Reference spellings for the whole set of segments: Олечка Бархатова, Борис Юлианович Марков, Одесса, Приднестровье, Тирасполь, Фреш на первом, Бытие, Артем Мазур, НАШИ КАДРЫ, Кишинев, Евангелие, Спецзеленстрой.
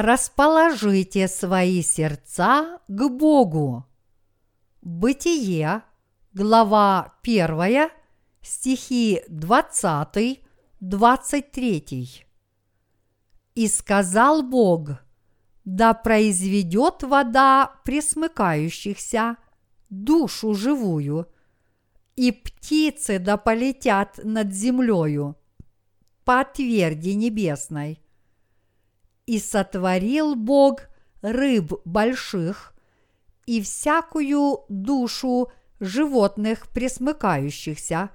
расположите свои сердца к Богу. Бытие, глава 1, стихи 20, 23. «И сказал Бог: да произведет вода пресмыкающихся душу живую, и птицы да полетят над землею по тверди небесной. И сотворил Бог рыб больших и всякую душу животных пресмыкающихся,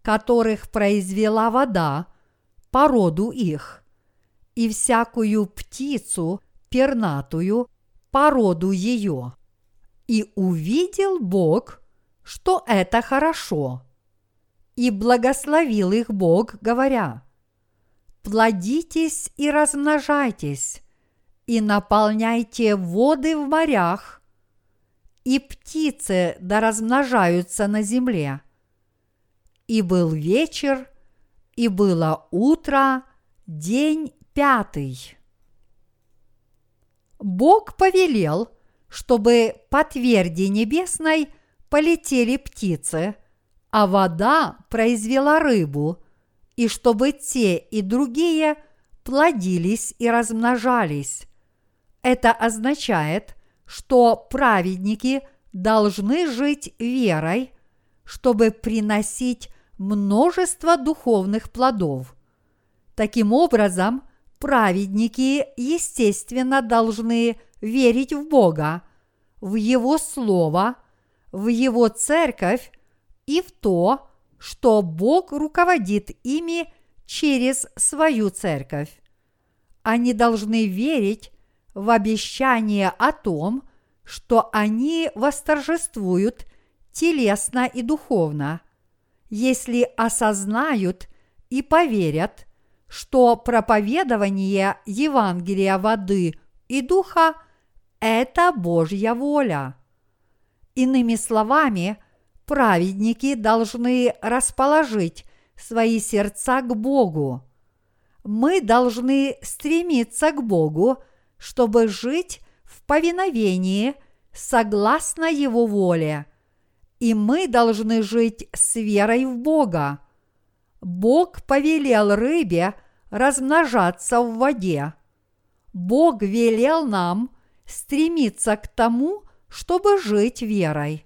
которых произвела вода, по роду их, и всякую птицу пернатую, по роду ее. И увидел Бог, что это хорошо. И благословил их Бог, говоря: плодитесь и размножайтесь, и наполняйте воды в морях, и птицы да размножаются на земле. И был вечер, и было утро, день 5. Бог повелел, чтобы по тверди небесной полетели птицы, а вода произвела рыбу, и чтобы те и другие плодились и размножались. Это означает, что праведники должны жить верой, чтобы приносить множество духовных плодов. Таким образом, праведники, естественно, должны верить в Бога, в Его Слово, в Его Церковь и в то, что Бог руководит ими через свою церковь. Они должны верить в обещание о том, что они восторжествуют телесно и духовно, если осознают и поверят, что проповедование Евангелия воды и духа – это Божья воля. Иными словами, праведники должны расположить свои сердца к Богу. Мы должны стремиться к Богу, чтобы жить в повиновении согласно Его воле. И мы должны жить с верой в Бога. Бог повелел рыбе размножаться в воде. Бог велел нам стремиться к тому, чтобы жить верой.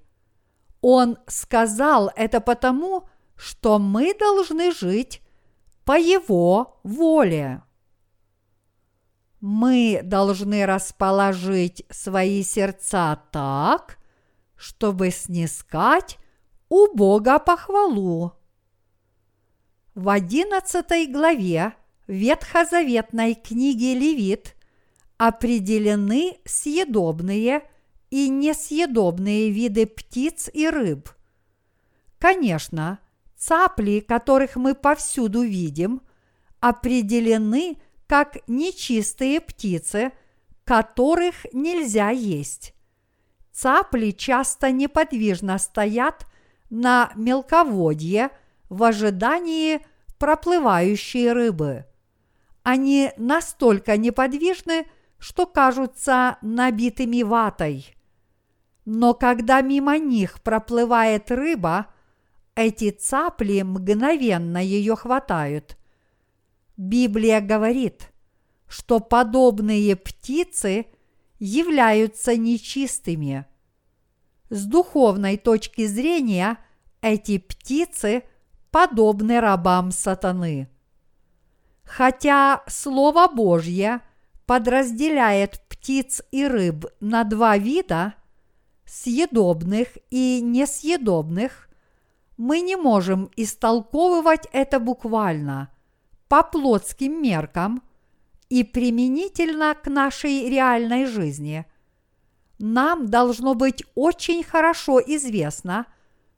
Он сказал это потому, что мы должны жить по Его воле. Мы должны расположить свои сердца так, чтобы снискать у Бога похвалу. В 11 главе ветхозаветной книги Левит определены съедобные и несъедобные виды птиц и рыб. Конечно, цапли, которых мы повсюду видим, определены как нечистые птицы, которых нельзя есть. Цапли часто неподвижно стоят на мелководье в ожидании проплывающей рыбы. Они настолько неподвижны, что кажутся набитыми ватой. Но когда мимо них проплывает рыба, эти цапли мгновенно ее хватают. Библия говорит, что подобные птицы являются нечистыми. С духовной точки зрения эти птицы подобны рабам сатаны. Хотя Слово Божье подразделяет птиц и рыб на два вида, съедобных и несъедобных, мы не можем истолковывать это буквально, по плотским меркам и применительно к нашей реальной жизни. Нам должно быть очень хорошо известно,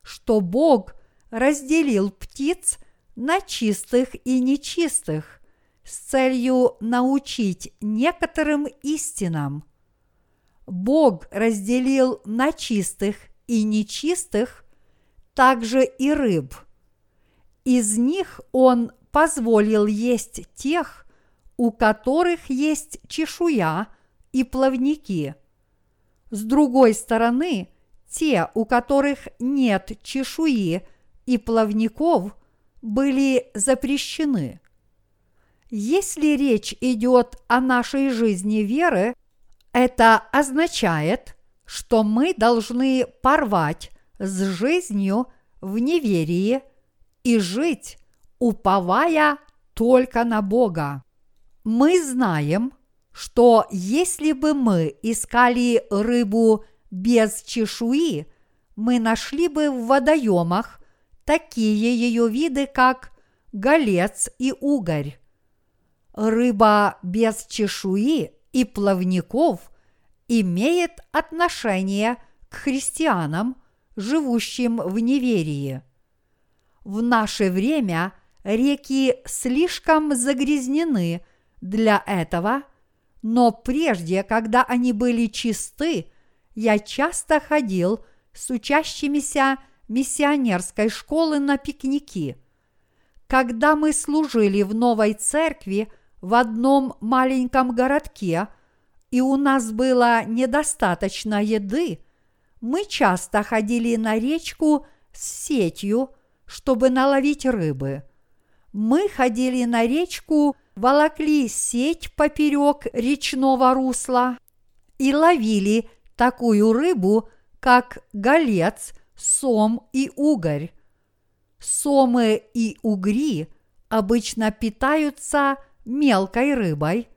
что Бог разделил птиц на чистых и нечистых с целью научить некоторым истинам. Бог разделил на чистых и нечистых также и рыб. Из них Он позволил есть тех, у которых есть чешуя и плавники. С другой стороны, те, у которых нет чешуи и плавников, были запрещены. Если речь идет о нашей жизни веры, это означает, что мы должны порвать с жизнью в неверии и жить, уповая только на Бога. Мы знаем, что если бы мы искали рыбу без чешуи, мы нашли бы в водоемах такие ее виды, как голец и угорь. Рыба без чешуи и плавников имеет отношение к христианам, живущим в неверии. В наше время реки слишком загрязнены для этого, но прежде, когда они были чисты, я часто ходил с учащимися миссионерской школы на пикники. Когда мы служили в новой церкви в одном маленьком городке, и у нас было недостаточно еды, мы часто ходили на речку с сетью, чтобы наловить рыбы. Мы ходили на речку, волокли сеть поперек речного русла и ловили такую рыбу, как голец, сом и угорь. Сомы и угри обычно питаются мелкой рыбой,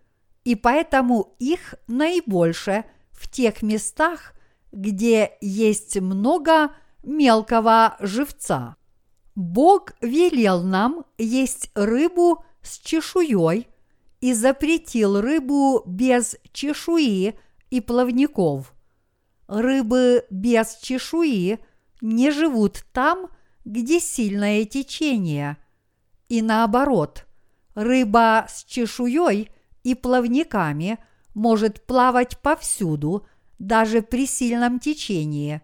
и поэтому их наибольше в тех местах, где есть много мелкого живца. Бог велел нам есть рыбу с чешуей и запретил рыбу без чешуи и плавников. Рыбы без чешуи не живут там, где сильное течение, и наоборот, рыба с чешуей и плавниками может плавать повсюду, даже при сильном течении.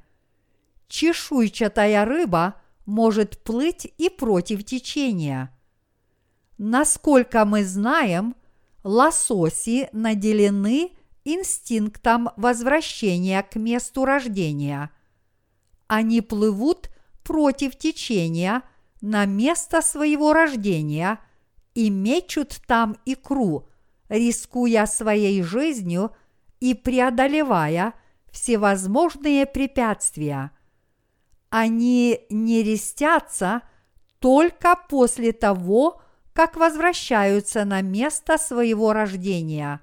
Чешуйчатая рыба может плыть и против течения. Насколько мы знаем, лососи наделены инстинктом возвращения к месту рождения. Они плывут против течения на место своего рождения и мечут там икру, рискуя своей жизнью и преодолевая всевозможные препятствия. Они нерестятся только после того, как возвращаются на место своего рождения.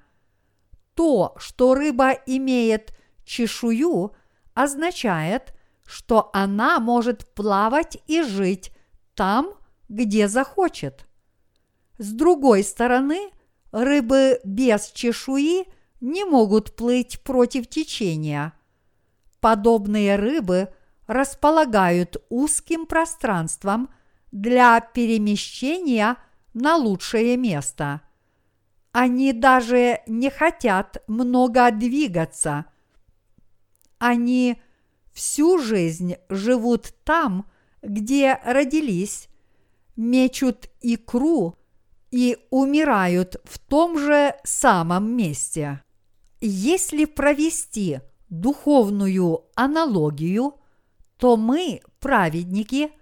То, что рыба имеет чешую, означает, что она может плавать и жить там, где захочет. С другой стороны, рыбы без чешуи не могут плыть против течения. Подобные рыбы располагают узким пространством для перемещения на лучшее место. Они даже не хотят много двигаться. Они всю жизнь живут там, где родились, мечут икру и умирают в том же самом месте. Если провести духовную аналогию, то мы, праведники,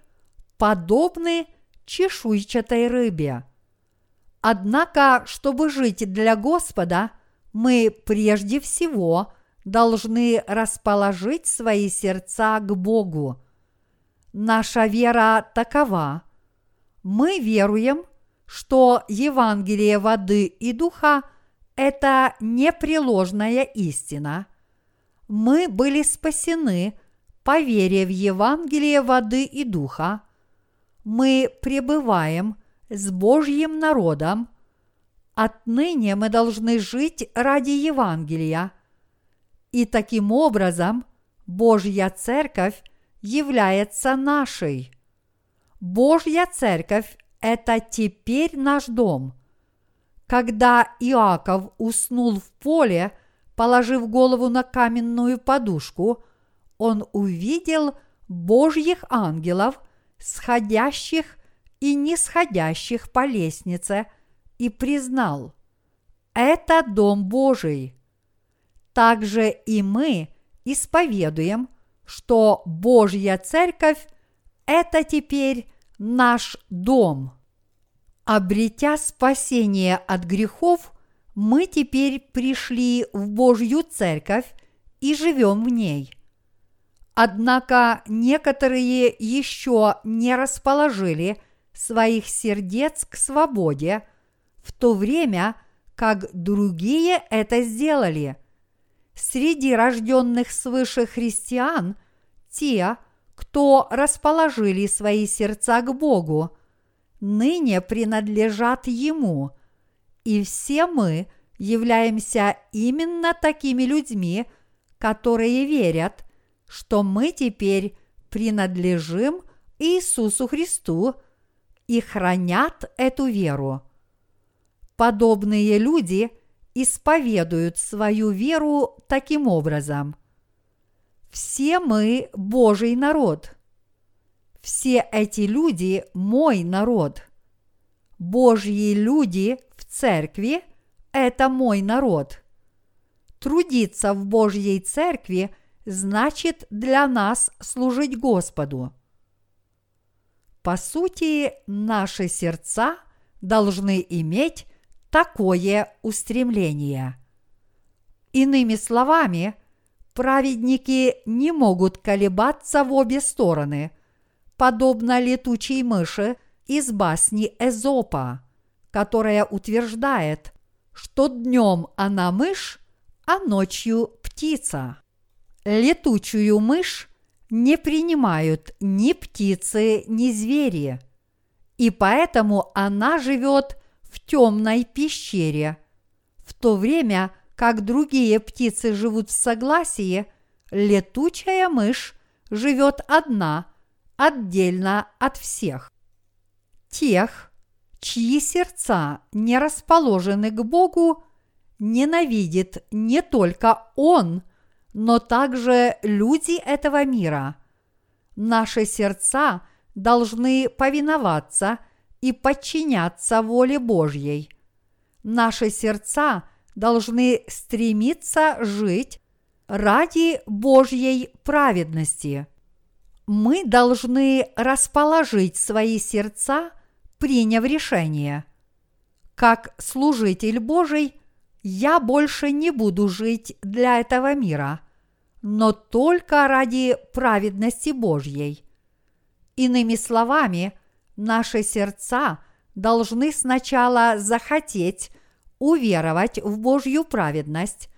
подобны чешуйчатой рыбе. Однако, чтобы жить для Господа, мы прежде всего должны расположить свои сердца к Богу. Наша вера такова. Мы веруем, что Евангелие воды и духа – это непреложная истина. Мы были спасены по вере в Евангелие воды и духа. Мы пребываем с Божьим народом. Отныне мы должны жить ради Евангелия. И таким образом Божья Церковь является нашей. Божья Церковь – это теперь наш дом. Когда Иаков уснул в поле, положив голову на каменную подушку, он увидел Божьих ангелов, сходящих и нисходящих по лестнице, и признал: это дом Божий. Также и мы исповедуем, что Божья Церковь – это теперь наш дом. Обретя спасение от грехов, мы теперь пришли в Божью Церковь и живем в ней. Однако некоторые еще не расположили своих сердец к свободе, в то время как другие это сделали. Среди рожденных свыше христиан те, кто расположили свои сердца к Богу, ныне принадлежат Ему, и все мы являемся именно такими людьми, которые верят, что мы теперь принадлежим Иисусу Христу и хранят эту веру. Подобные люди исповедуют свою веру таким образом. Все мы Божий народ. Все эти люди мой народ. Божьи люди в церкви – это мой народ. Трудиться в Божьей церкви значит для нас служить Господу. По сути, наши сердца должны иметь такое устремление. Иными словами, праведники не могут колебаться в обе стороны, подобно летучей мыши из басни Эзопа, которая утверждает, что днем она мышь, а ночью птица. Летучую мышь не принимают ни птицы, ни звери, и поэтому она живет в темной пещере, в то время как другие птицы живут в согласии, летучая мышь живет одна, отдельно от всех. Тех, чьи сердца не расположены к Богу, ненавидит не только Он, но также люди этого мира. Наши сердца должны повиноваться и подчиняться воле Божьей. Наши сердца должны стремиться жить ради Божьей праведности. Мы должны расположить свои сердца, приняв решение. Как служитель Божий, я больше не буду жить для этого мира, но только ради праведности Божьей. Иными словами, наши сердца должны сначала захотеть уверовать в Божью праведность,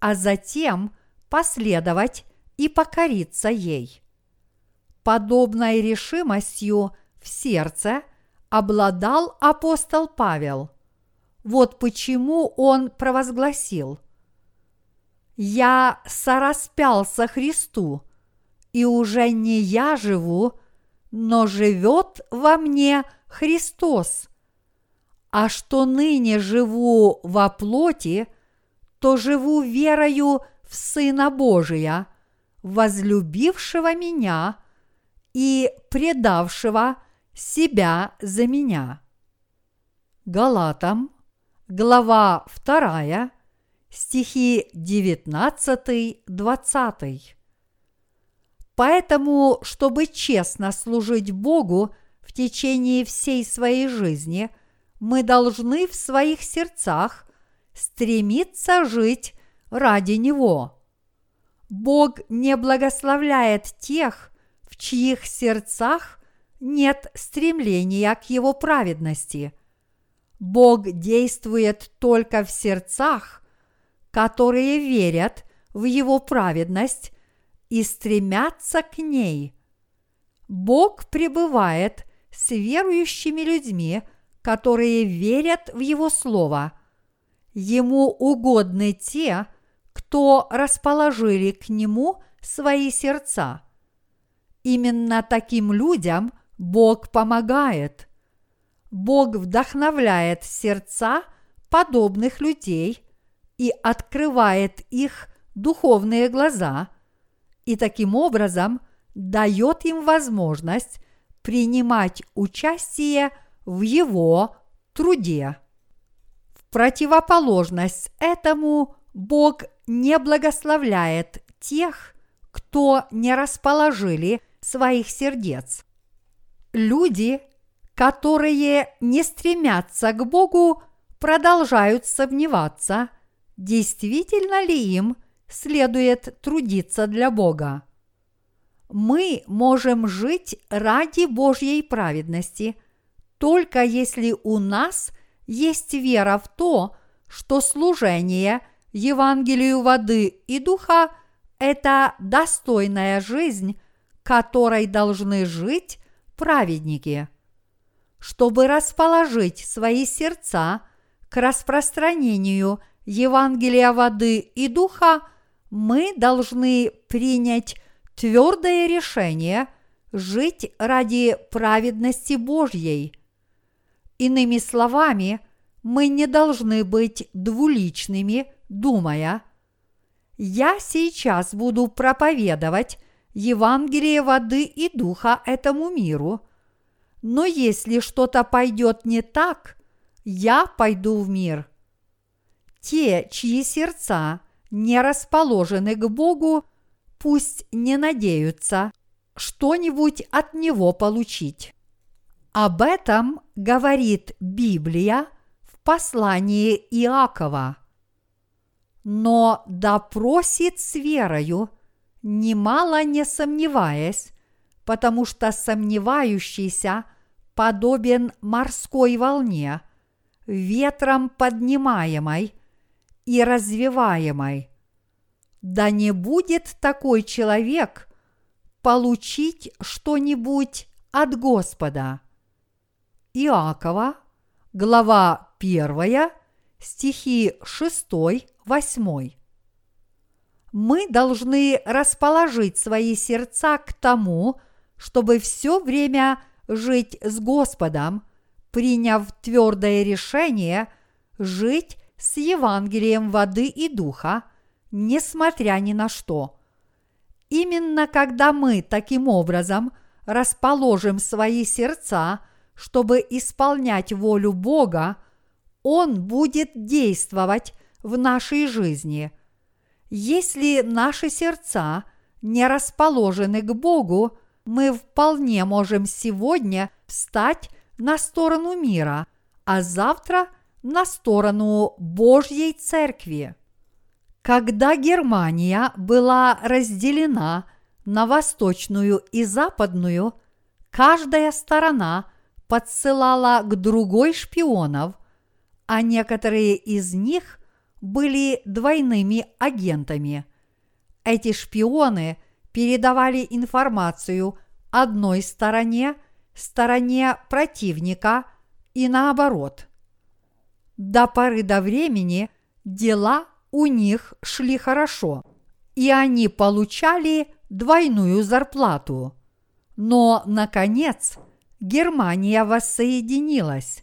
а затем последовать и покориться ей. Подобной решимостью в сердце обладал апостол Павел. Вот почему он провозгласил: «Я сораспялся Христу, и уже не я живу, но живет во мне Христос. А что ныне живу во плоти, то живу верою в Сына Божия, возлюбившего меня и предавшего себя за меня». Галатам, глава 2, стихи 19-20. Поэтому, чтобы честно служить Богу в течение всей своей жизни, мы должны в своих сердцах стремиться жить ради Него. Бог не благословляет тех, в чьих сердцах нет стремления к Его праведности. Бог действует только в сердцах, которые верят в Его праведность и стремятся к ней. Бог пребывает с верующими людьми, которые верят в Его Слово. Ему угодны те, кто расположили к Нему свои сердца. Именно таким людям Бог помогает. Бог вдохновляет сердца подобных людей и открывает их духовные глаза, и таким образом дает им возможность принимать участие в Его труде. В В противоположность этому Бог не благословляет тех, кто не расположили своих сердец. Люди, которые не стремятся к Богу, продолжают сомневаться, действительно ли им следует трудиться для Бога. Мы можем жить ради Божьей праведности, только если у нас есть вера в то, что служение Евангелию воды и духа – это достойная жизнь, которой должны жить праведники. Чтобы расположить свои сердца к распространению Евангелия воды и духа, мы должны принять твердое решение жить ради праведности Божьей. Иными словами, мы не должны быть двуличными, думая: «Я сейчас буду проповедовать Евангелие воды и духа этому миру, но если что-то пойдет не так, я пойду в мир». Те, чьи сердца не расположены к Богу, пусть не надеются что-нибудь от Него получить. Об этом говорит Библия в послании Иакова. «Но да просит с верою, нимало не сомневаясь, потому что сомневающийся подобен морской волне, ветром поднимаемой и развиваемой. Да не будет такой человек получить что-нибудь от Господа». Иакова, глава 1, стихи 6-8. Мы должны расположить свои сердца к тому, чтобы все время жить с Господом, приняв твердое решение жить с Евангелием воды и духа, несмотря ни на что. Именно когда мы таким образом расположим свои сердца, чтобы исполнять волю Бога, Он будет действовать в нашей жизни. Если наши сердца не расположены к Богу, мы вполне можем сегодня встать на сторону мира, а завтра на сторону Божьей Церкви. Когда Германия была разделена на восточную и западную, каждая сторона подсылала к другой шпионов, а некоторые из них были двойными агентами. Эти шпионы передавали информацию одной стороне противника и наоборот. До поры до времени дела у них шли хорошо, и они получали двойную зарплату. Но, наконец, Германия воссоединилась.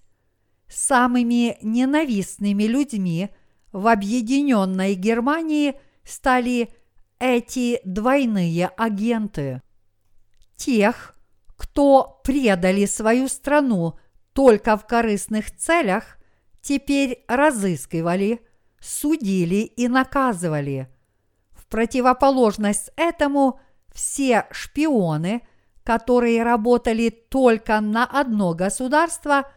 Самыми ненавистными людьми в объединенной Германии стали эти двойные агенты. Тех, кто предали свою страну только в корыстных целях, теперь разыскивали, судили и наказывали. В противоположность этому все шпионы, которые работали только на одно государство,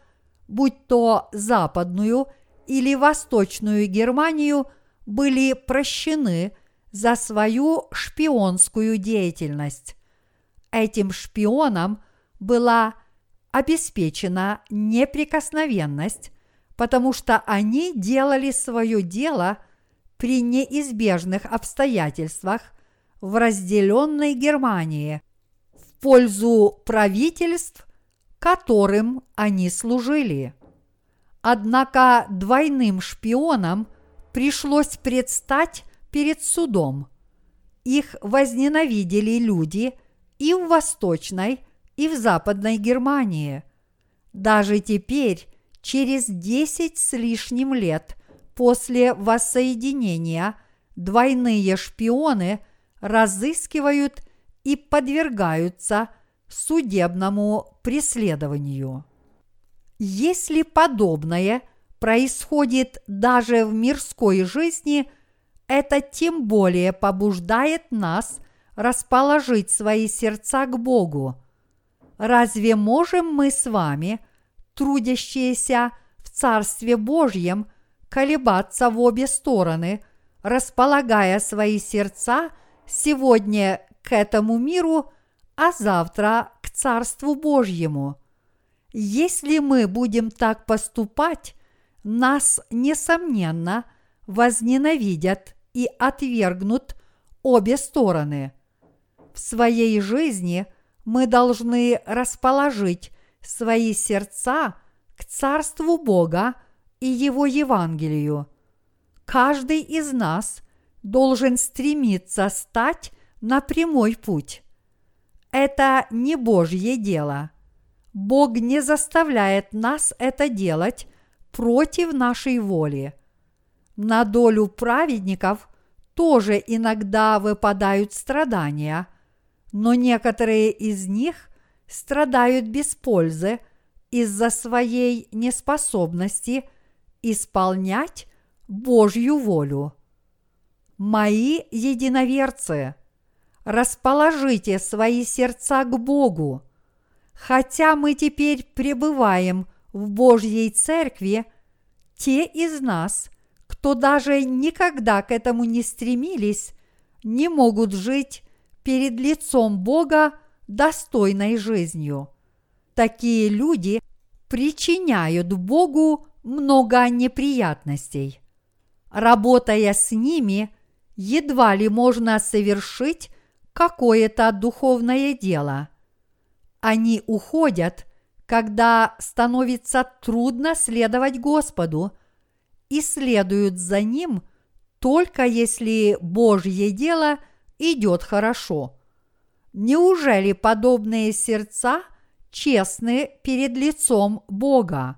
будь то западную или восточную Германию, были прощены за свою шпионскую деятельность. Этим шпионам была обеспечена неприкосновенность, потому что они делали свое дело при неизбежных обстоятельствах в разделенной Германии в пользу правительств, которым они служили. Однако двойным шпионам пришлось предстать перед судом. Их возненавидели люди и в Восточной, и в Западной Германии. Даже теперь, через 10 с лишним лет после воссоединения, двойные шпионы разыскивают и подвергаются судебному преследованию. Если подобное происходит даже в мирской жизни, это тем более побуждает нас расположить свои сердца к Богу. Разве можем мы с вами, трудящиеся в Царстве Божьем, колебаться в обе стороны, располагая свои сердца сегодня к этому миру, а завтра к Царству Божьему? Если мы будем так поступать, нас, несомненно, возненавидят и отвергнут обе стороны. В своей жизни мы должны расположить свои сердца к Царству Бога и Его Евангелию. Каждый из нас должен стремиться стать на прямой путь. Это не Божье дело. Бог не заставляет нас это делать против нашей воли. На долю праведников тоже иногда выпадают страдания, но некоторые из них страдают без пользы из-за своей неспособности исполнять Божью волю. Мои единоверцы, расположите свои сердца к Богу. Хотя мы теперь пребываем в Божьей Церкви, те из нас, кто даже никогда к этому не стремились, не могут жить перед лицом Бога достойной жизнью. Такие люди причиняют Богу много неприятностей. Работая с ними, едва ли можно совершить какое-то духовное дело. Они уходят, когда становится трудно следовать Господу, и следуют за Ним, только если Божье дело идет хорошо. Неужели подобные сердца честны перед лицом Бога?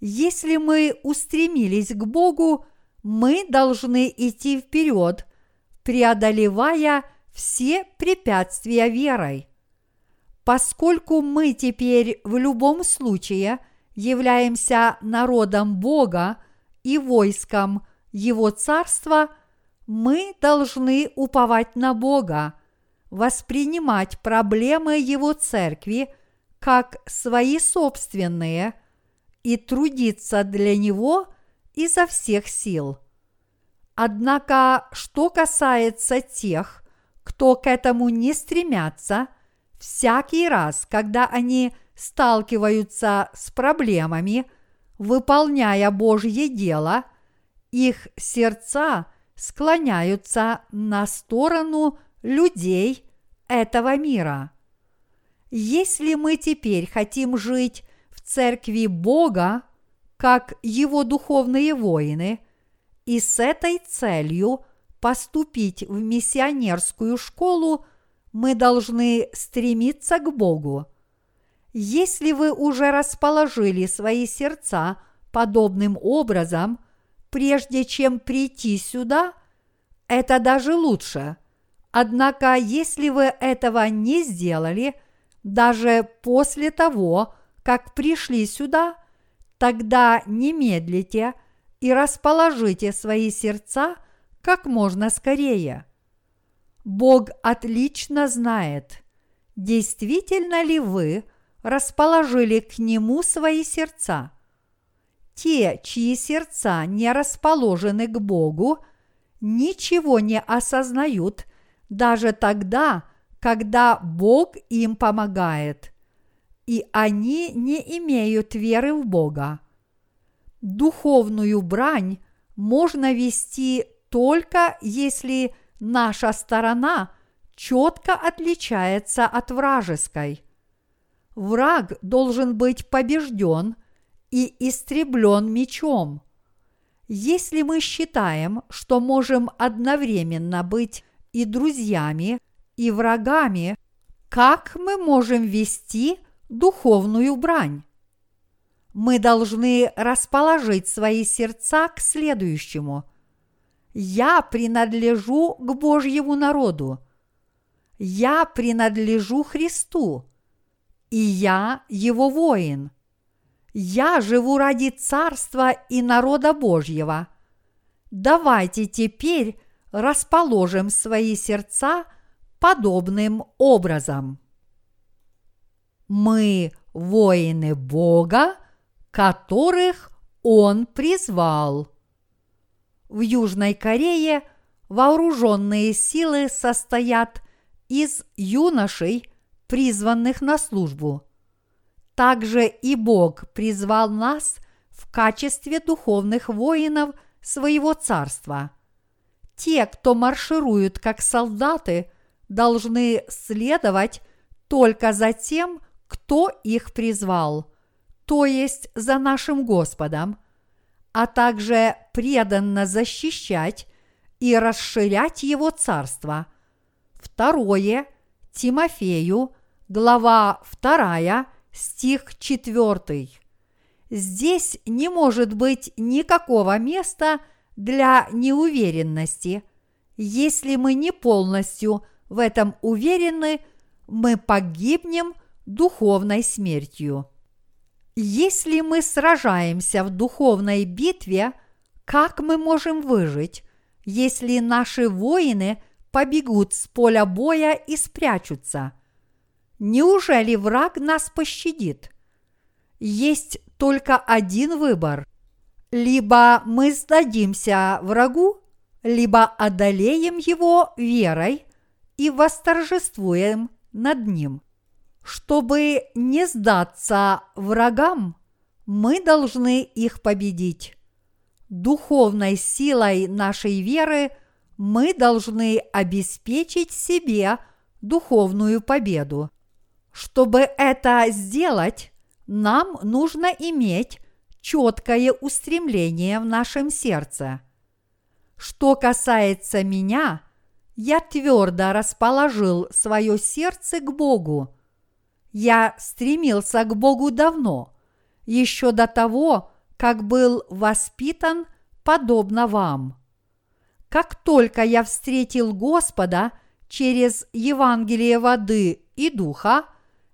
Если мы устремились к Богу, мы должны идти вперед, преодолевая все препятствия верой. Поскольку мы теперь в любом случае являемся народом Бога и войском Его Царства, мы должны уповать на Бога, воспринимать проблемы Его Церкви как свои собственные и трудиться для Него изо всех сил. Однако, что касается тех, кто к этому не стремятся, всякий раз, когда они сталкиваются с проблемами, выполняя Божье дело, их сердца склоняются на сторону людей этого мира. Если мы теперь хотим жить в Церкви Бога, как Его духовные воины, и с этой целью поступить в миссионерскую школу, мы должны стремиться к Богу. Если вы уже расположили свои сердца подобным образом, прежде чем прийти сюда, это даже лучше. Однако, если вы этого не сделали, даже после того, как пришли сюда, тогда не медлите и расположите свои сердца как можно скорее. Бог отлично знает, действительно ли вы расположили к Нему свои сердца. Те, чьи сердца не расположены к Богу, ничего не осознают даже тогда, когда Бог им помогает, и они не имеют веры в Бога. Духовную брань можно вести только если наша сторона четко отличается от вражеской. Враг должен быть побежден и истреблен мечом. Если мы считаем, что можем одновременно быть и друзьями, и врагами, как мы можем вести духовную брань? Мы должны расположить свои сердца к следующему: я принадлежу к Божьему народу. Я принадлежу Христу. И я Его воин. Я живу ради Царства и народа Божьего. Давайте теперь расположим свои сердца подобным образом. Мы воины Бога, которых Он призвал. В Южной Корее вооруженные силы состоят из юношей, призванных на службу. Также и Бог призвал нас в качестве духовных воинов своего царства. Те, кто маршируют как солдаты, должны следовать только за тем, кто их призвал, то есть за нашим Господом, а также преданно защищать и расширять Его царство. 2 Тимофею, глава 2, стих 4. Здесь не может быть никакого места для неуверенности. Если мы не полностью в этом уверены, мы погибнем духовной смертью. Если мы сражаемся в духовной битве, как мы можем выжить, если наши воины побегут с поля боя и спрячутся? Неужели враг нас пощадит? Есть только один выбор. Либо мы сдадимся врагу, либо одолеем его верой и восторжествуем над ним. Чтобы не сдаться врагам, мы должны их победить. Духовной силой нашей веры мы должны обеспечить себе духовную победу. Чтобы это сделать, нам нужно иметь четкое устремление в нашем сердце. Что касается меня, я твердо расположил свое сердце к Богу. Я стремился к Богу давно, еще до того, как был воспитан подобно вам. Как только я встретил Господа через Евангелие воды и духа,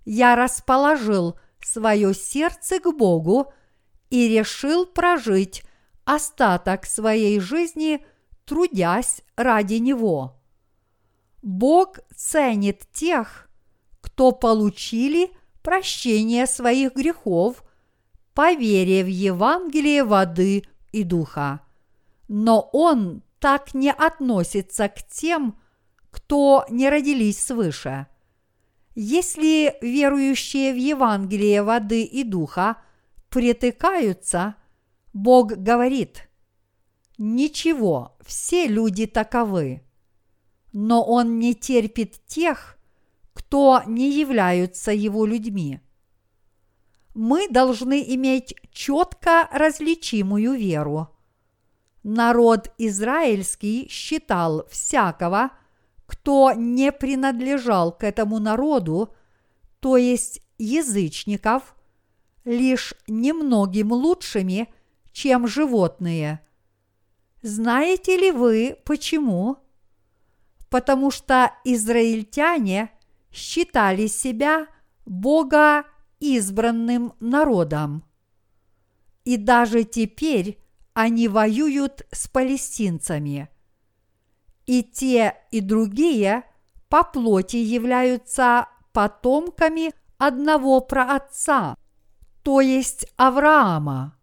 я расположил свое сердце к Богу и решил прожить остаток своей жизни, трудясь ради Него. Бог ценит тех, то получили прощение своих грехов по вере в Евангелие воды и духа. Но Он так не относится к тем, кто не родились свыше. Если верующие в Евангелие воды и духа притыкаются, Бог говорит: «Ничего, все люди таковы». Но Он не терпит тех, кто не являются Его людьми. Мы должны иметь четко различимую веру. Народ израильский считал всякого, кто не принадлежал к этому народу, то есть язычников, лишь немногим лучшими, чем животные. Знаете ли вы, почему? Потому что израильтяне считали себя Бога избранным народом. И даже теперь они воюют с палестинцами. И те, и другие по плоти являются потомками одного праотца, то есть Авраама.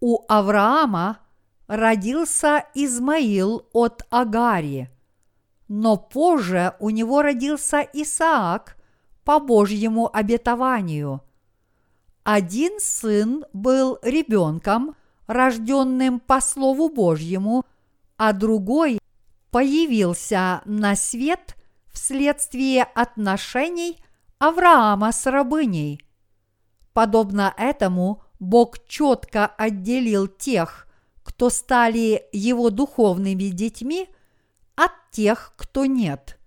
У Авраама родился Измаил от Агари, но позже у него родился Исаак по Божьему обетованию. Один сын был ребенком, рожденным по Слову Божьему, а другой появился на свет вследствие отношений Авраама с рабыней. Подобно этому Бог четко отделил тех, кто стали Его духовными детьми, от тех, кто нет.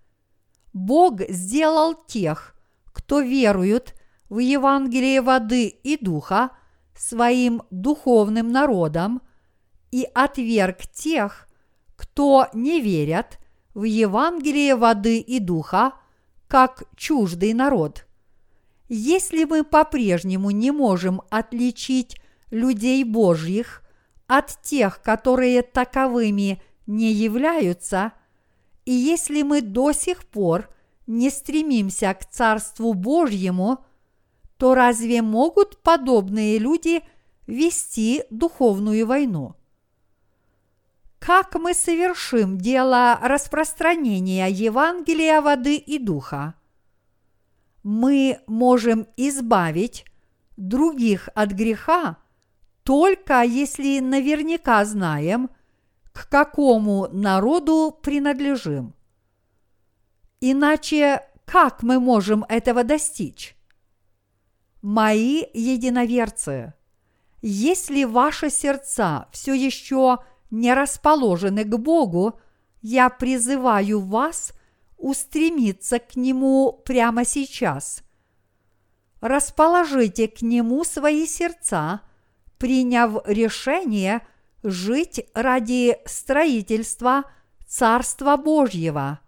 Бог сделал тех, кто верует в Евангелие воды и духа, своим духовным народом, и отверг тех, кто не верят в Евангелие воды и духа, как чуждый народ. Если мы по-прежнему не можем отличить людей Божьих от тех, которые таковыми не являются, и если мы до сих пор не стремимся к Царству Божьему, то разве могут подобные люди вести духовную войну? Как мы совершим дело распространения Евангелия воды и духа? Мы можем избавить других от греха, только если наверняка знаем, к какому народу принадлежим. Иначе как мы можем этого достичь? Мои единоверцы, если ваши сердца все еще не расположены к Богу, я призываю вас устремиться к Нему прямо сейчас. Расположите к Нему свои сердца, приняв решение жить ради строительства Царства Божьего.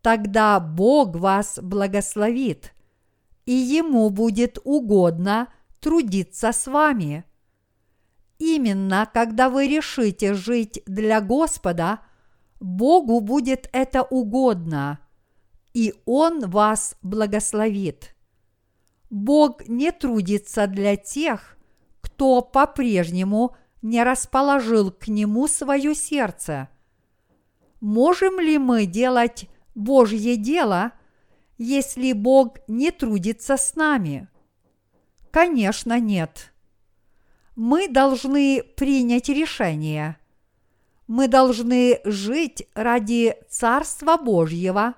Тогда Бог вас благословит, и Ему будет угодно трудиться с вами. Именно когда вы решите жить для Господа, Богу будет это угодно, и Он вас благословит. Бог не трудится для тех, кто по-прежнему не расположил к Нему свое сердце. Можем ли мы делать Божье дело, если Бог не трудится с нами? Конечно, нет. Мы должны принять решение. Мы должны жить ради Царства Божьего,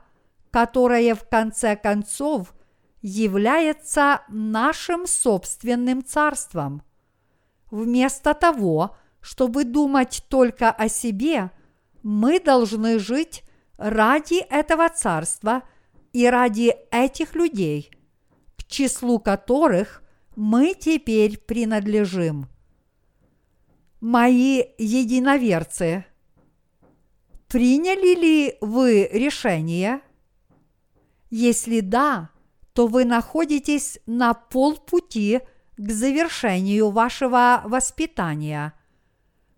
которое в конце концов является нашим собственным царством. Вместо того, чтобы думать только о себе, мы должны жить ради этого царства и ради этих людей, к числу которых мы теперь принадлежим. Мои единоверцы, приняли ли вы решение? Если да, то вы находитесь на полпути к завершению вашего воспитания.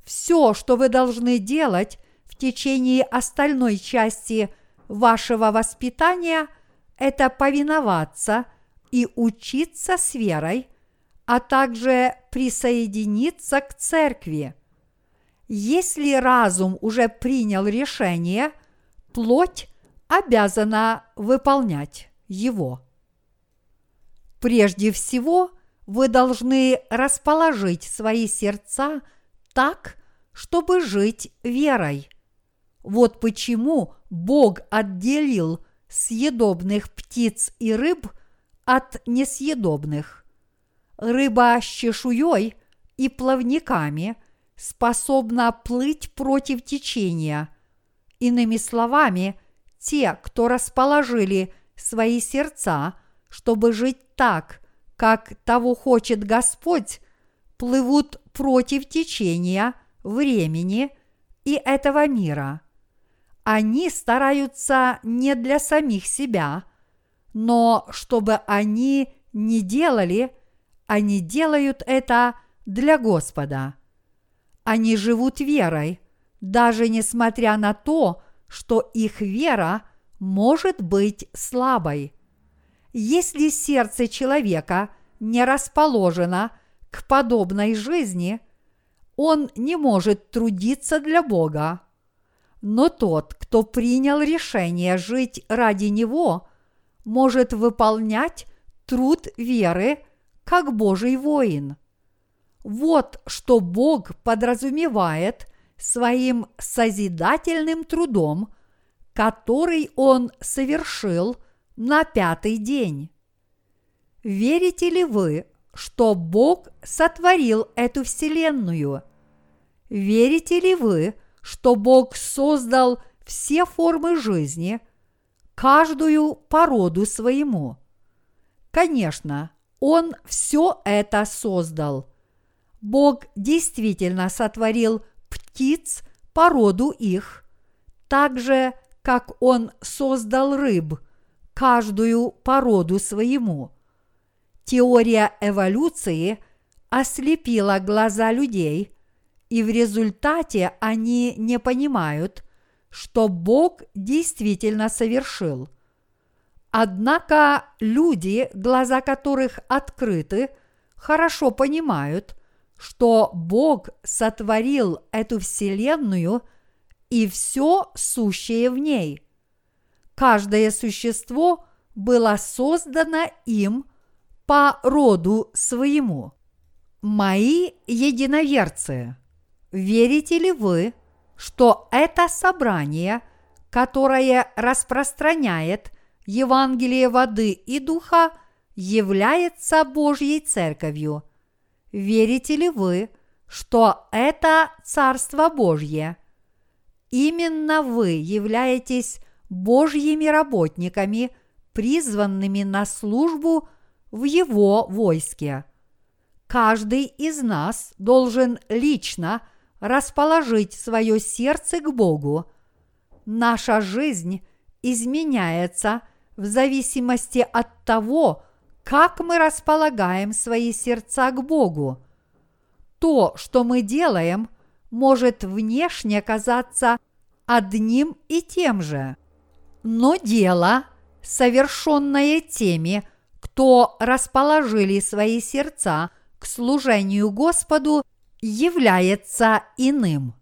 Все, что вы должны делать в течение остальной части вашего воспитания, это повиноваться и учиться с верой, а также присоединиться к церкви. Если разум уже принял решение, плоть обязана выполнять его. Прежде всего, вы должны расположить свои сердца так, чтобы жить верой. Вот почему Бог отделил съедобных птиц и рыб от несъедобных. Рыба с чешуей и плавниками способна плыть против течения. Иными словами, те, кто расположили свои сердца, чтобы жить так, как того хочет Господь, плывут против течения времени и этого мира. Они стараются не для самих себя, но чтобы они не делали, они делают это для Господа. Они живут верой, даже несмотря на то, что их вера может быть слабой. Если сердце человека не расположено к подобной жизни, он не может трудиться для Бога. Но тот, кто принял решение жить ради Него, может выполнять труд веры, как Божий воин. Вот что Бог подразумевает своим созидательным трудом, который Он совершил на пятый день. Верите ли вы, что Бог сотворил эту вселенную? Верите ли вы, что Бог создал все формы жизни, каждую породу своему? Конечно, Он все это создал. Бог действительно сотворил птиц по роду их, так же, как Он создал рыб, каждую по роду своему, Теория эволюции ослепила глаза людей, и в результате они не понимают, что Бог действительно совершил. Однако люди, глаза которых открыты, хорошо понимают, что Бог сотворил эту вселенную и все сущее в ней. Каждое существо было создано им по роду своему. Мои единоверцы, верите ли вы, что это собрание, которое распространяет Евангелие воды и духа, является Божьей Церковью? Верите ли вы, что это Царство Божье? Именно вы являетесь Божьими работниками, призванными на службу в Его войске. Каждый из нас должен лично расположить свое сердце к Богу. Наша жизнь изменяется в зависимости от того, как мы располагаем свои сердца к Богу. То, что мы делаем, может внешне казаться одним и тем же, но дело, совершенное теми, кто расположили свои сердца к служению Господу, является иным.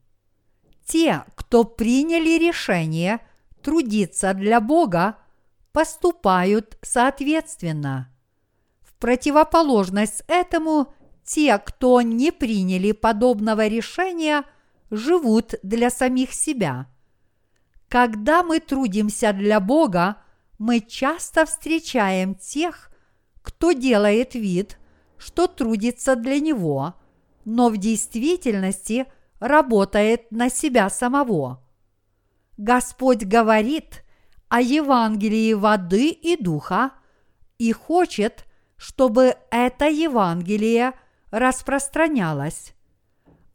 Те, кто приняли решение трудиться для Бога, поступают соответственно. В противоположность этому, те, кто не приняли подобного решения, живут для самих себя. Когда мы трудимся для Бога, мы часто встречаем тех, кто делает вид, что трудится для него, но в действительности работает на себя самого. Господь говорит о Евангелии воды и духа и хочет, чтобы это Евангелие распространялось.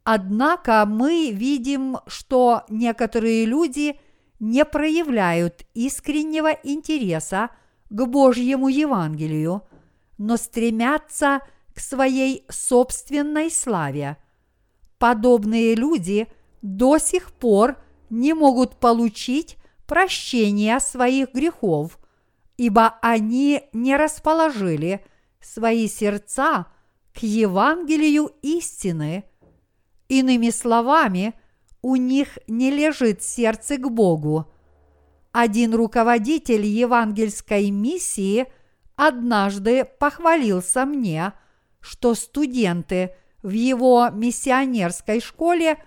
Однако мы видим, что некоторые люди не проявляют искреннего интереса к Божьему Евангелию, но стремятся к своей собственной славе. Подобные люди до сих пор не могут получить прощения своих грехов, ибо они не расположили свои сердца к Евангелию истины. Иными словами, у них не лежит сердце к Богу. Один руководитель евангельской миссии однажды похвалился мне, что студенты в его миссионерской школе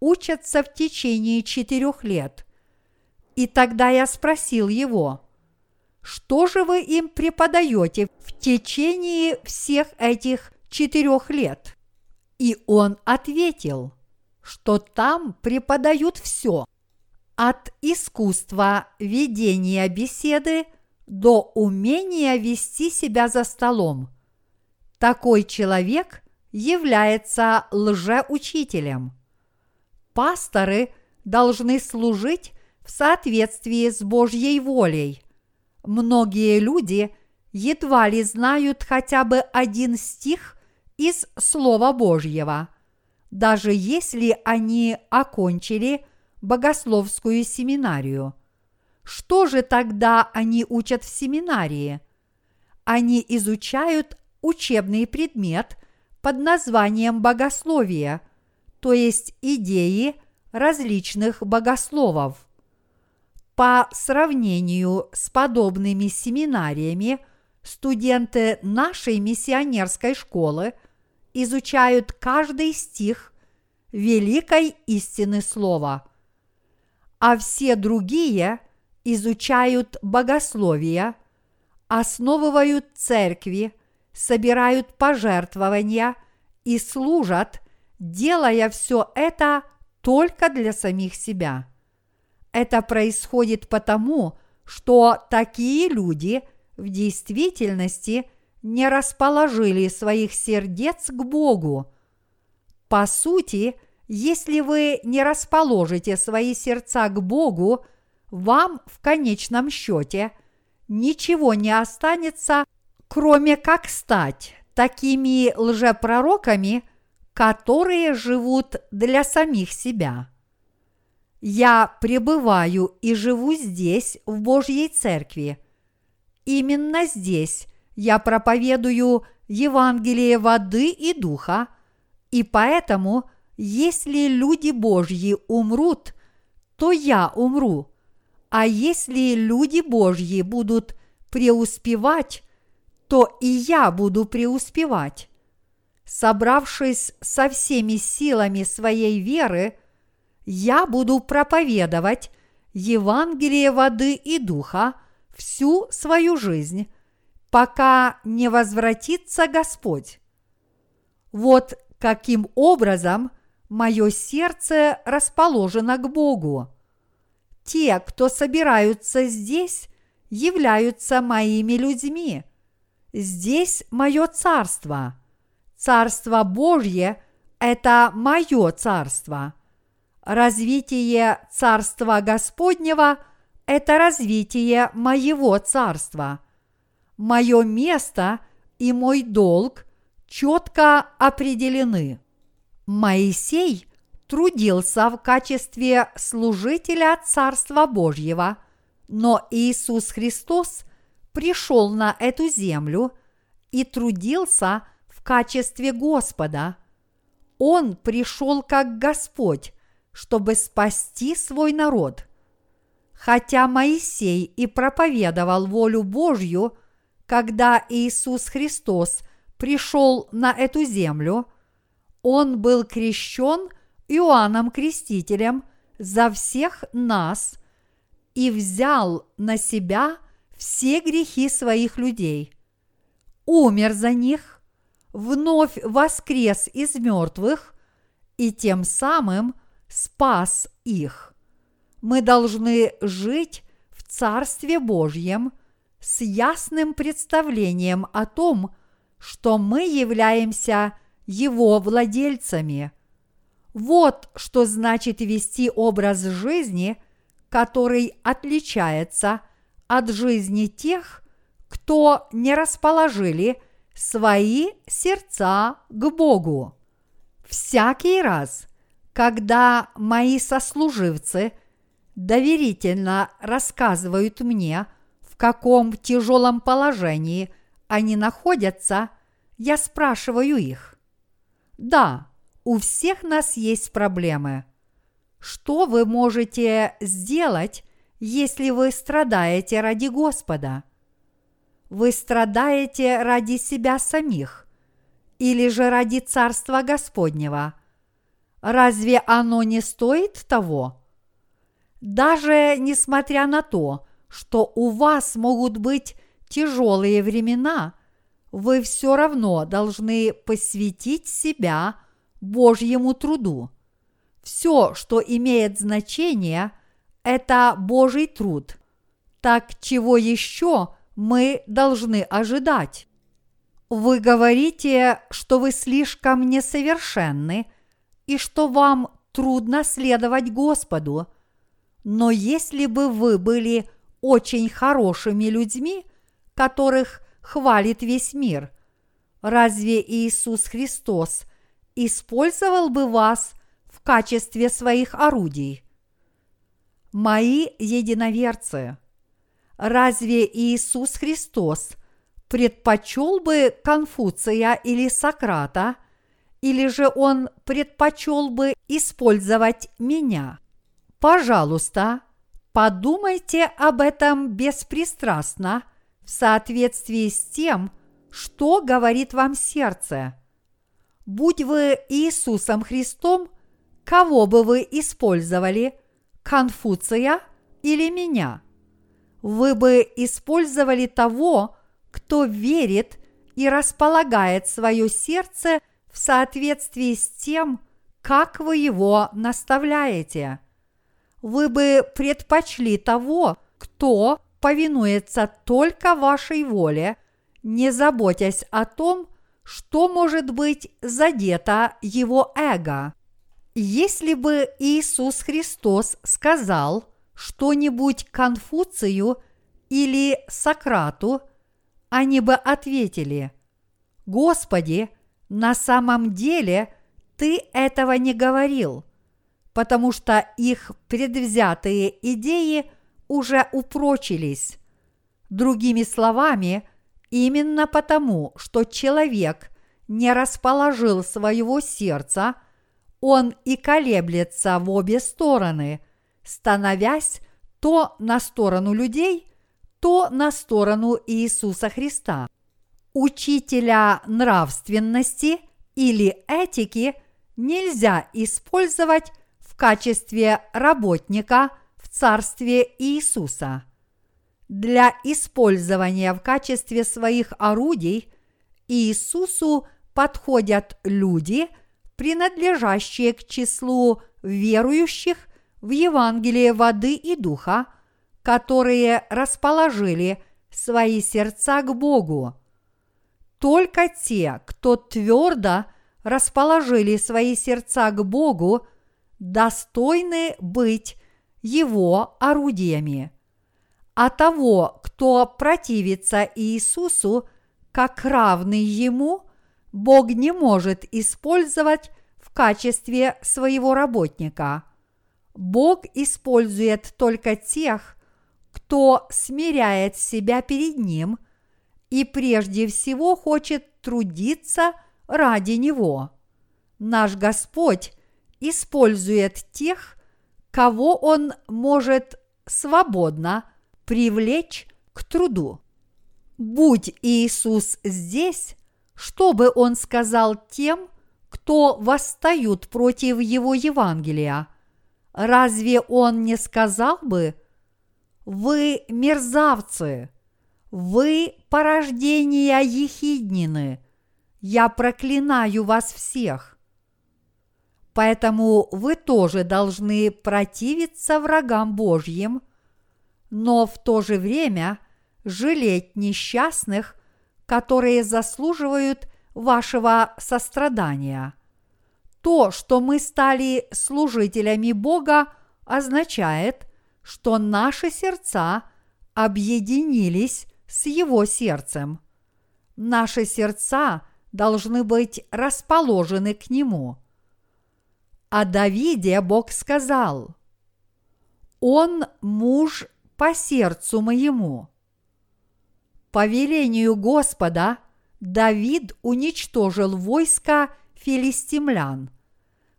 учатся в течение 4 лет. И тогда я спросил его: что же вы им преподаете в течение всех этих 4 лет? И он ответил, что там преподают все, от искусства ведения беседы до умения вести себя за столом. Такой человек является лжеучителем. Пасторы должны служить в соответствии с Божьей волей. Многие люди едва ли знают хотя бы один стих из Слова Божьего, даже если они окончили богословскую семинарию. Что же тогда они учат в семинарии? Они изучают учебный предмет под названием богословие, то есть идеи различных богословов. По сравнению с подобными семинариями, студенты нашей миссионерской школы изучают каждый стих великой истины слова, а все другие изучают богословие, основывают церкви, собирают пожертвования и служат, делая все это только для самих себя. Это происходит потому, что такие люди в действительности не расположили своих сердец к Богу. По сути, если вы не расположите свои сердца к Богу, вам в конечном счете ничего не останется, кроме как стать такими лжепророками, которые живут для самих себя. Я пребываю и живу здесь, в Божьей церкви. Именно здесь я проповедую Евангелие воды и духа, и поэтому, если люди Божьи умрут, то я умру, а если люди Божьи будут преуспевать, то и я буду преуспевать. Собравшись со всеми силами своей веры, я буду проповедовать Евангелие воды и духа всю свою жизнь, пока не возвратится Господь. Вот каким образом мое сердце расположено к Богу. Те, кто собираются здесь, являются моими людьми. Здесь мое царство. Царство Божье – это мое царство. Развитие Царства Господнего – это развитие моего царства. Мое место и мой долг четко определены. Моисей трудился в качестве служителя Царства Божьего, но Иисус Христос пришел на эту землю и трудился в качестве Господа. Он пришел как Господь, чтобы спасти свой народ. Хотя Моисей и проповедовал волю Божью, когда Иисус Христос пришел на эту землю, он был крещен Иоанном Крестителем за всех нас и взял на себя все грехи своих людей, умер за них, вновь воскрес из мертвых и тем самым спас их. Мы должны жить в Царстве Божьем с ясным представлением о том, что мы являемся его владельцами. Вот что значит вести образ жизни, который отличается от жизни тех, кто не расположили свои сердца к Богу. Всякий раз, когда мои сослуживцы доверительно рассказывают мне, в каком тяжелом положении они находятся, я спрашиваю их: да, у всех нас есть проблемы. Что вы можете сделать, если вы страдаете ради Господа? Вы страдаете ради себя самих или же ради Царства Господнего? Разве оно не стоит того? Даже несмотря на то, что у вас могут быть тяжелые времена, вы все равно должны посвятить себя Божьему труду. Все, что имеет значение, это Божий труд. Так чего еще мы должны ожидать? Вы говорите, что вы слишком несовершенны и что вам трудно следовать Господу. Но если бы вы были очень хорошими людьми, которых хвалит весь мир, разве Иисус Христос использовал бы вас в качестве своих орудий? Мои единоверцы, разве Иисус Христос предпочел бы Конфуция или Сократа, или же он предпочел бы использовать меня? Пожалуйста, подумайте об этом беспристрастно в соответствии с тем, что говорит вам сердце. Будь вы Иисусом Христом, кого бы вы использовали, Конфуция или меня? Вы бы использовали того, кто верит и располагает свое сердце в соответствии с тем, как вы его наставляете. Вы бы предпочли того, кто повинуется только вашей воле, не заботясь о том, что может быть задето его эго. Если бы Иисус Христос сказал что-нибудь Конфуцию или Сократу, они бы ответили: «Господи, на самом деле Ты этого не говорил», потому что их предвзятые идеи уже упрочились. Другими словами, именно потому, что человек не расположил своего сердца, он и колеблется в обе стороны, становясь то на сторону людей, то на сторону Иисуса Христа. Учителя нравственности или этики нельзя использовать в качестве работника в Царстве Иисуса. Для использования в качестве своих орудий Иисусу подходят люди, принадлежащие к числу верующих в Евангелие воды и духа, которые расположили свои сердца к Богу. Только те, кто твердо расположили свои сердца к Богу, достойны быть Его орудиями. А того, кто противится Иисусу как равный Ему, Бог не может использовать в качестве своего работника. Бог использует только тех, кто смиряет себя перед Ним и прежде всего хочет трудиться ради Него. Наш Господь использует тех, кого Он может свободно привлечь к труду. Будь Иисус здесь, что бы Он сказал тем, кто восстают против Его Евангелия? Разве Он не сказал бы: «Вы мерзавцы, вы порождения ехиднины, я проклинаю вас всех». Поэтому вы тоже должны противиться врагам Божьим, но в то же время жалеть несчастных, которые заслуживают вашего сострадания. То, что мы стали служителями Бога, означает, что наши сердца объединились с Его сердцем. Наши сердца должны быть расположены к Нему. О Давиде Бог сказал: «Он муж по сердцу моему». По велению Господа Давид уничтожил войско филистимлян.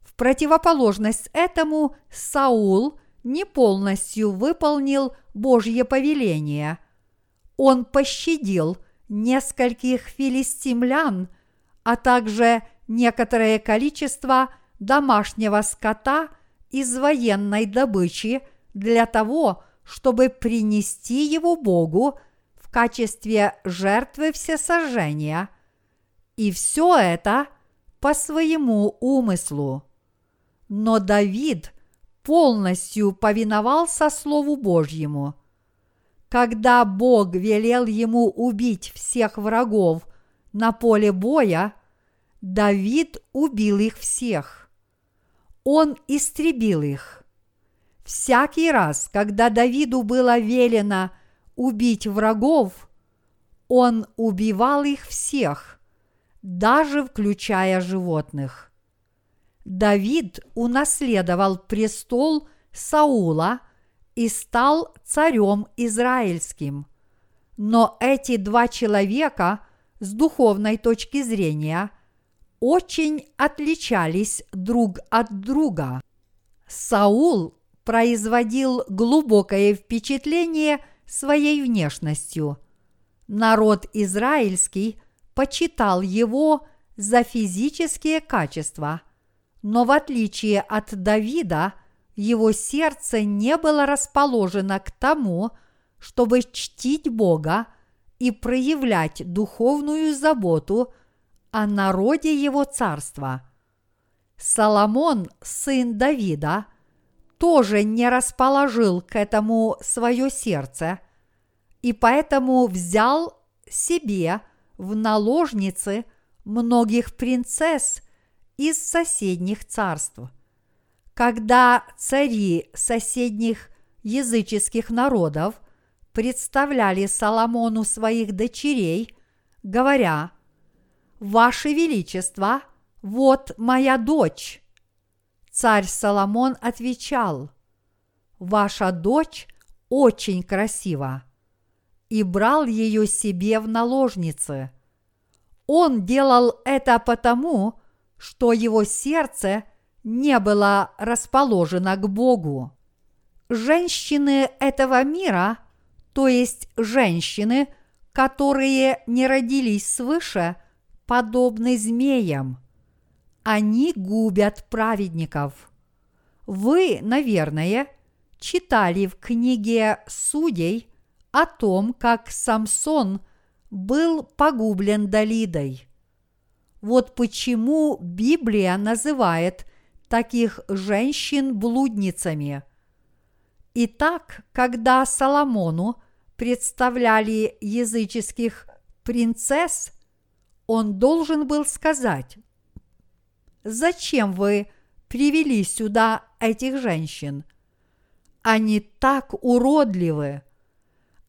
В противоположность этому Саул не полностью выполнил Божье повеление. Он пощадил нескольких филистимлян, а также некоторое количество домашнего скота из военной добычи для того, чтобы принести его Богу в качестве жертвы всесожжения. И все это по своему умыслу. Но Давид полностью повиновался Слову Божьему. Когда Бог велел ему убить всех врагов на поле боя, Давид убил их всех. Он истребил их. Всякий раз, когда Давиду было велено убить врагов, он убивал их всех, даже включая животных. Давид унаследовал престол Саула и стал царем израильским. Но эти два человека с духовной точки зрения очень отличались друг от друга. Саул производил глубокое впечатление своей внешностью. Народ израильский почитал его за физические качества, но в отличие от Давида, его сердце не было расположено к тому, чтобы чтить Бога и проявлять духовную заботу о народе Его царства. Соломон, сын Давида, тоже не расположил к этому свое сердце и поэтому взял себе в наложницы многих принцесс из соседних царств. Когда цари соседних языческих народов представляли Соломону своих дочерей, говоря: «Ваше Величество, вот моя дочь». Царь Соломон отвечал: «Ваша дочь очень красива», и брал ее себе в наложницы. Он делал это потому, что его сердце не было расположено к Богу. Женщины этого мира, то есть женщины, которые не родились свыше, подобны змеям. Они губят праведников. Вы, наверное, читали в книге «Судей» о том, как Самсон был погублен Далидой. Вот почему Библия называет таких женщин блудницами. Итак, когда Соломону представляли языческих принцесс, он должен был сказать: «Зачем вы привели сюда этих женщин? Они так уродливы!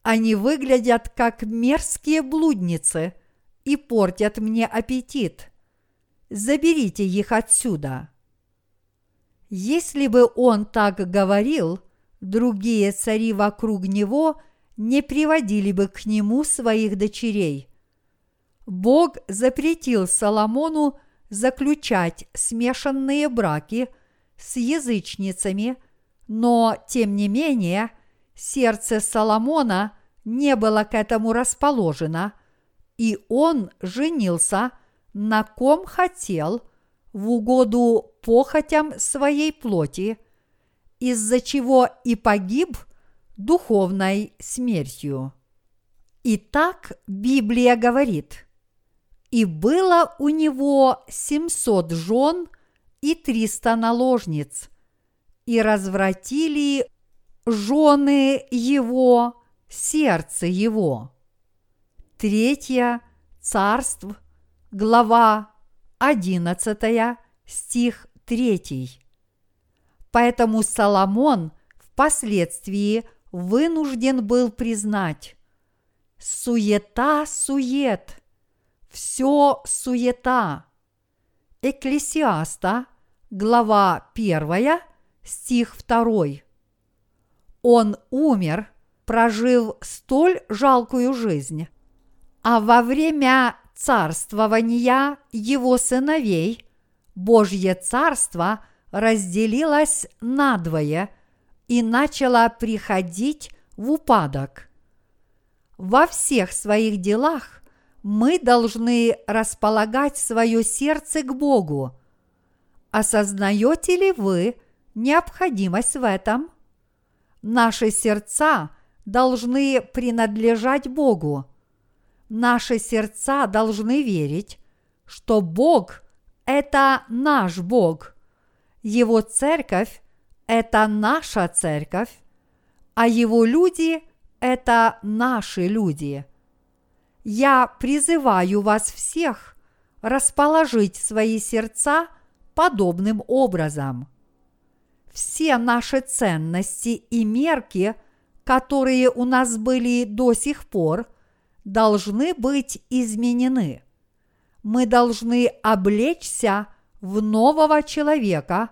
Они выглядят как мерзкие блудницы и портят мне аппетит. Заберите их отсюда». Если бы он так говорил, другие цари вокруг него не приводили бы к нему своих дочерей. Бог запретил Соломону заключать смешанные браки с язычницами, но, тем не менее, сердце Соломона не было к этому расположено, и он женился на ком хотел в угоду похотям своей плоти, из-за чего и погиб духовной смертью. Итак, Библия говорит: «И было у него 700 жен и 300 наложниц, и развратили жены его сердце его». 3 Царств, глава 11, стих 3. Поэтому Соломон впоследствии вынужден был признать: «Суета, сует, все суета». Экклесиаста, глава 1, стих 2. Он умер, прожив столь жалкую жизнь, а во время царствования его сыновей Божье царство разделилось надвое и начало приходить в упадок. Во всех своих делах мы должны располагать свое сердце к Богу. Осознаете ли вы необходимость в этом? Наши сердца должны принадлежать Богу. Наши сердца должны верить, что Бог – это наш Бог, Его церковь – это наша церковь, а Его люди – это наши люди. Я призываю вас всех расположить свои сердца подобным образом. Все наши ценности и мерки, которые у нас были до сих пор, должны быть изменены. Мы должны облечься в нового человека,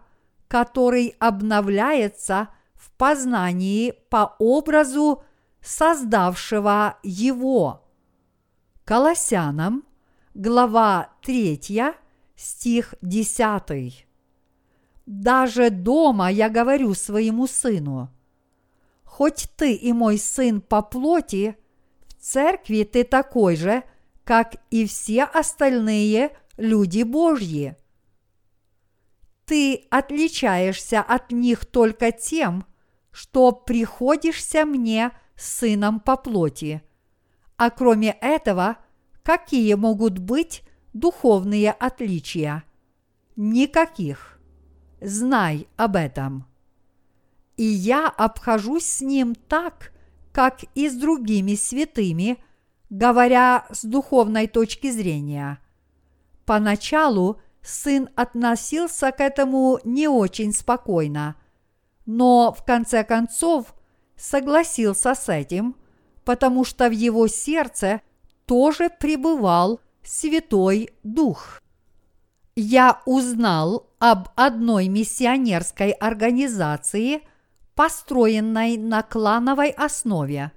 который обновляется в познании по образу создавшего его. Колоссянам, глава 3, стих 10. Даже дома я говорю своему сыну: «Хоть ты и мой сын по плоти, в церкви ты такой же, как и все остальные люди Божьи. Ты отличаешься от них только тем, что приходишься мне сыном по плоти. А кроме этого, какие могут быть духовные отличия? Никаких. Знай об этом». И я обхожусь с ним так, как и с другими святыми, говоря с духовной точки зрения. Поначалу сын относился к этому не очень спокойно, но в конце концов согласился с этим потому что в его сердце тоже пребывал Святой Дух. Я узнал об одной миссионерской организации, построенной на клановой основе.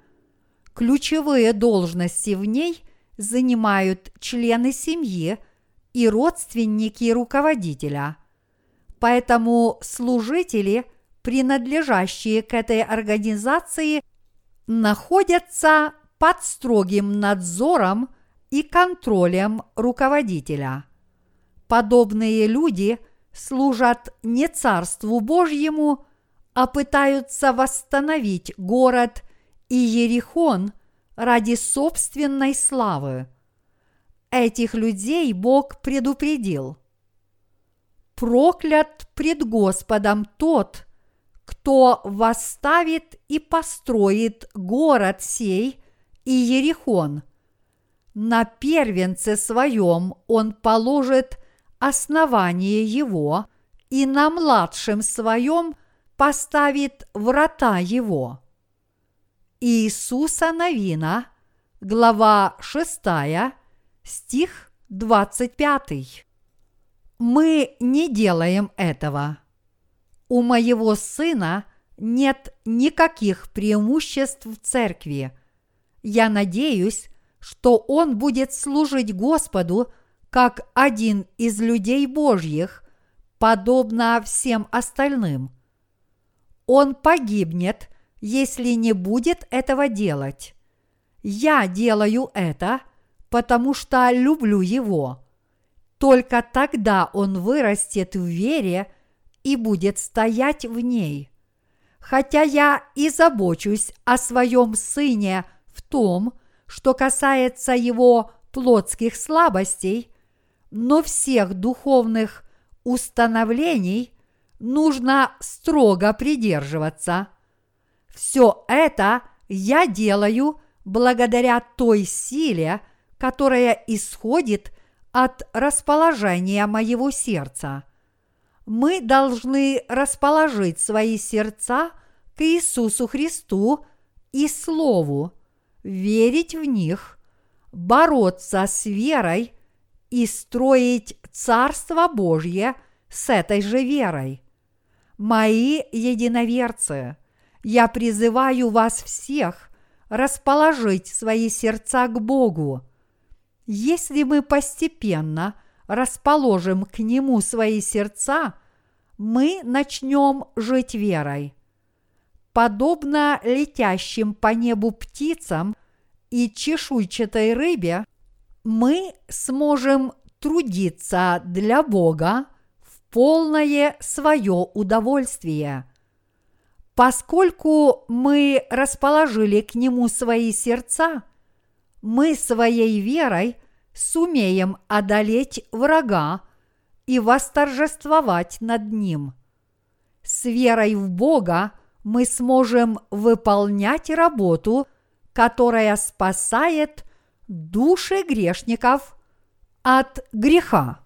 Ключевые должности в ней занимают члены семьи и родственники руководителя. Поэтому служители, принадлежащие к этой организации, находятся под строгим надзором и контролем руководителя. Подобные люди служат не Царству Божьему, а пытаются восстановить город Иерихон ради собственной славы. Этих людей Бог предупредил: «Проклят пред Господом тот, кто восставит и построит город сей Иерихон. На первенце своем он положит основание его, и на младшем своем поставит врата его». Иисуса Навина, глава 6, стих 25. Мы не делаем этого. У моего сына нет никаких преимуществ в церкви. Я надеюсь, что он будет служить Господу как один из людей Божьих, подобно всем остальным. Он погибнет, если не будет этого делать. Я делаю это, потому что люблю его. Только тогда он вырастет в вере и будет стоять в ней. Хотя я и забочусь о своем сыне в том, что касается его плотских слабостей, но всех духовных установлений нужно строго придерживаться. Все это я делаю благодаря той силе, которая исходит от расположения моего сердца. Мы должны расположить свои сердца к Иисусу Христу и Слову, верить в них, бороться с верой и строить Царство Божье с этой же верой. Мои единоверцы, я призываю вас всех расположить свои сердца к Богу. Если мы постепенно расположим к Нему свои сердца, мы начнем жить верой. Подобно летящим по небу птицам и чешуйчатой рыбе, мы сможем трудиться для Бога в полное свое удовольствие. Поскольку мы расположили к Нему свои сердца, мы своей верой сумеем одолеть врага и восторжествовать над ним. С верой в Бога мы сможем выполнять работу, которая спасает души грешников от греха.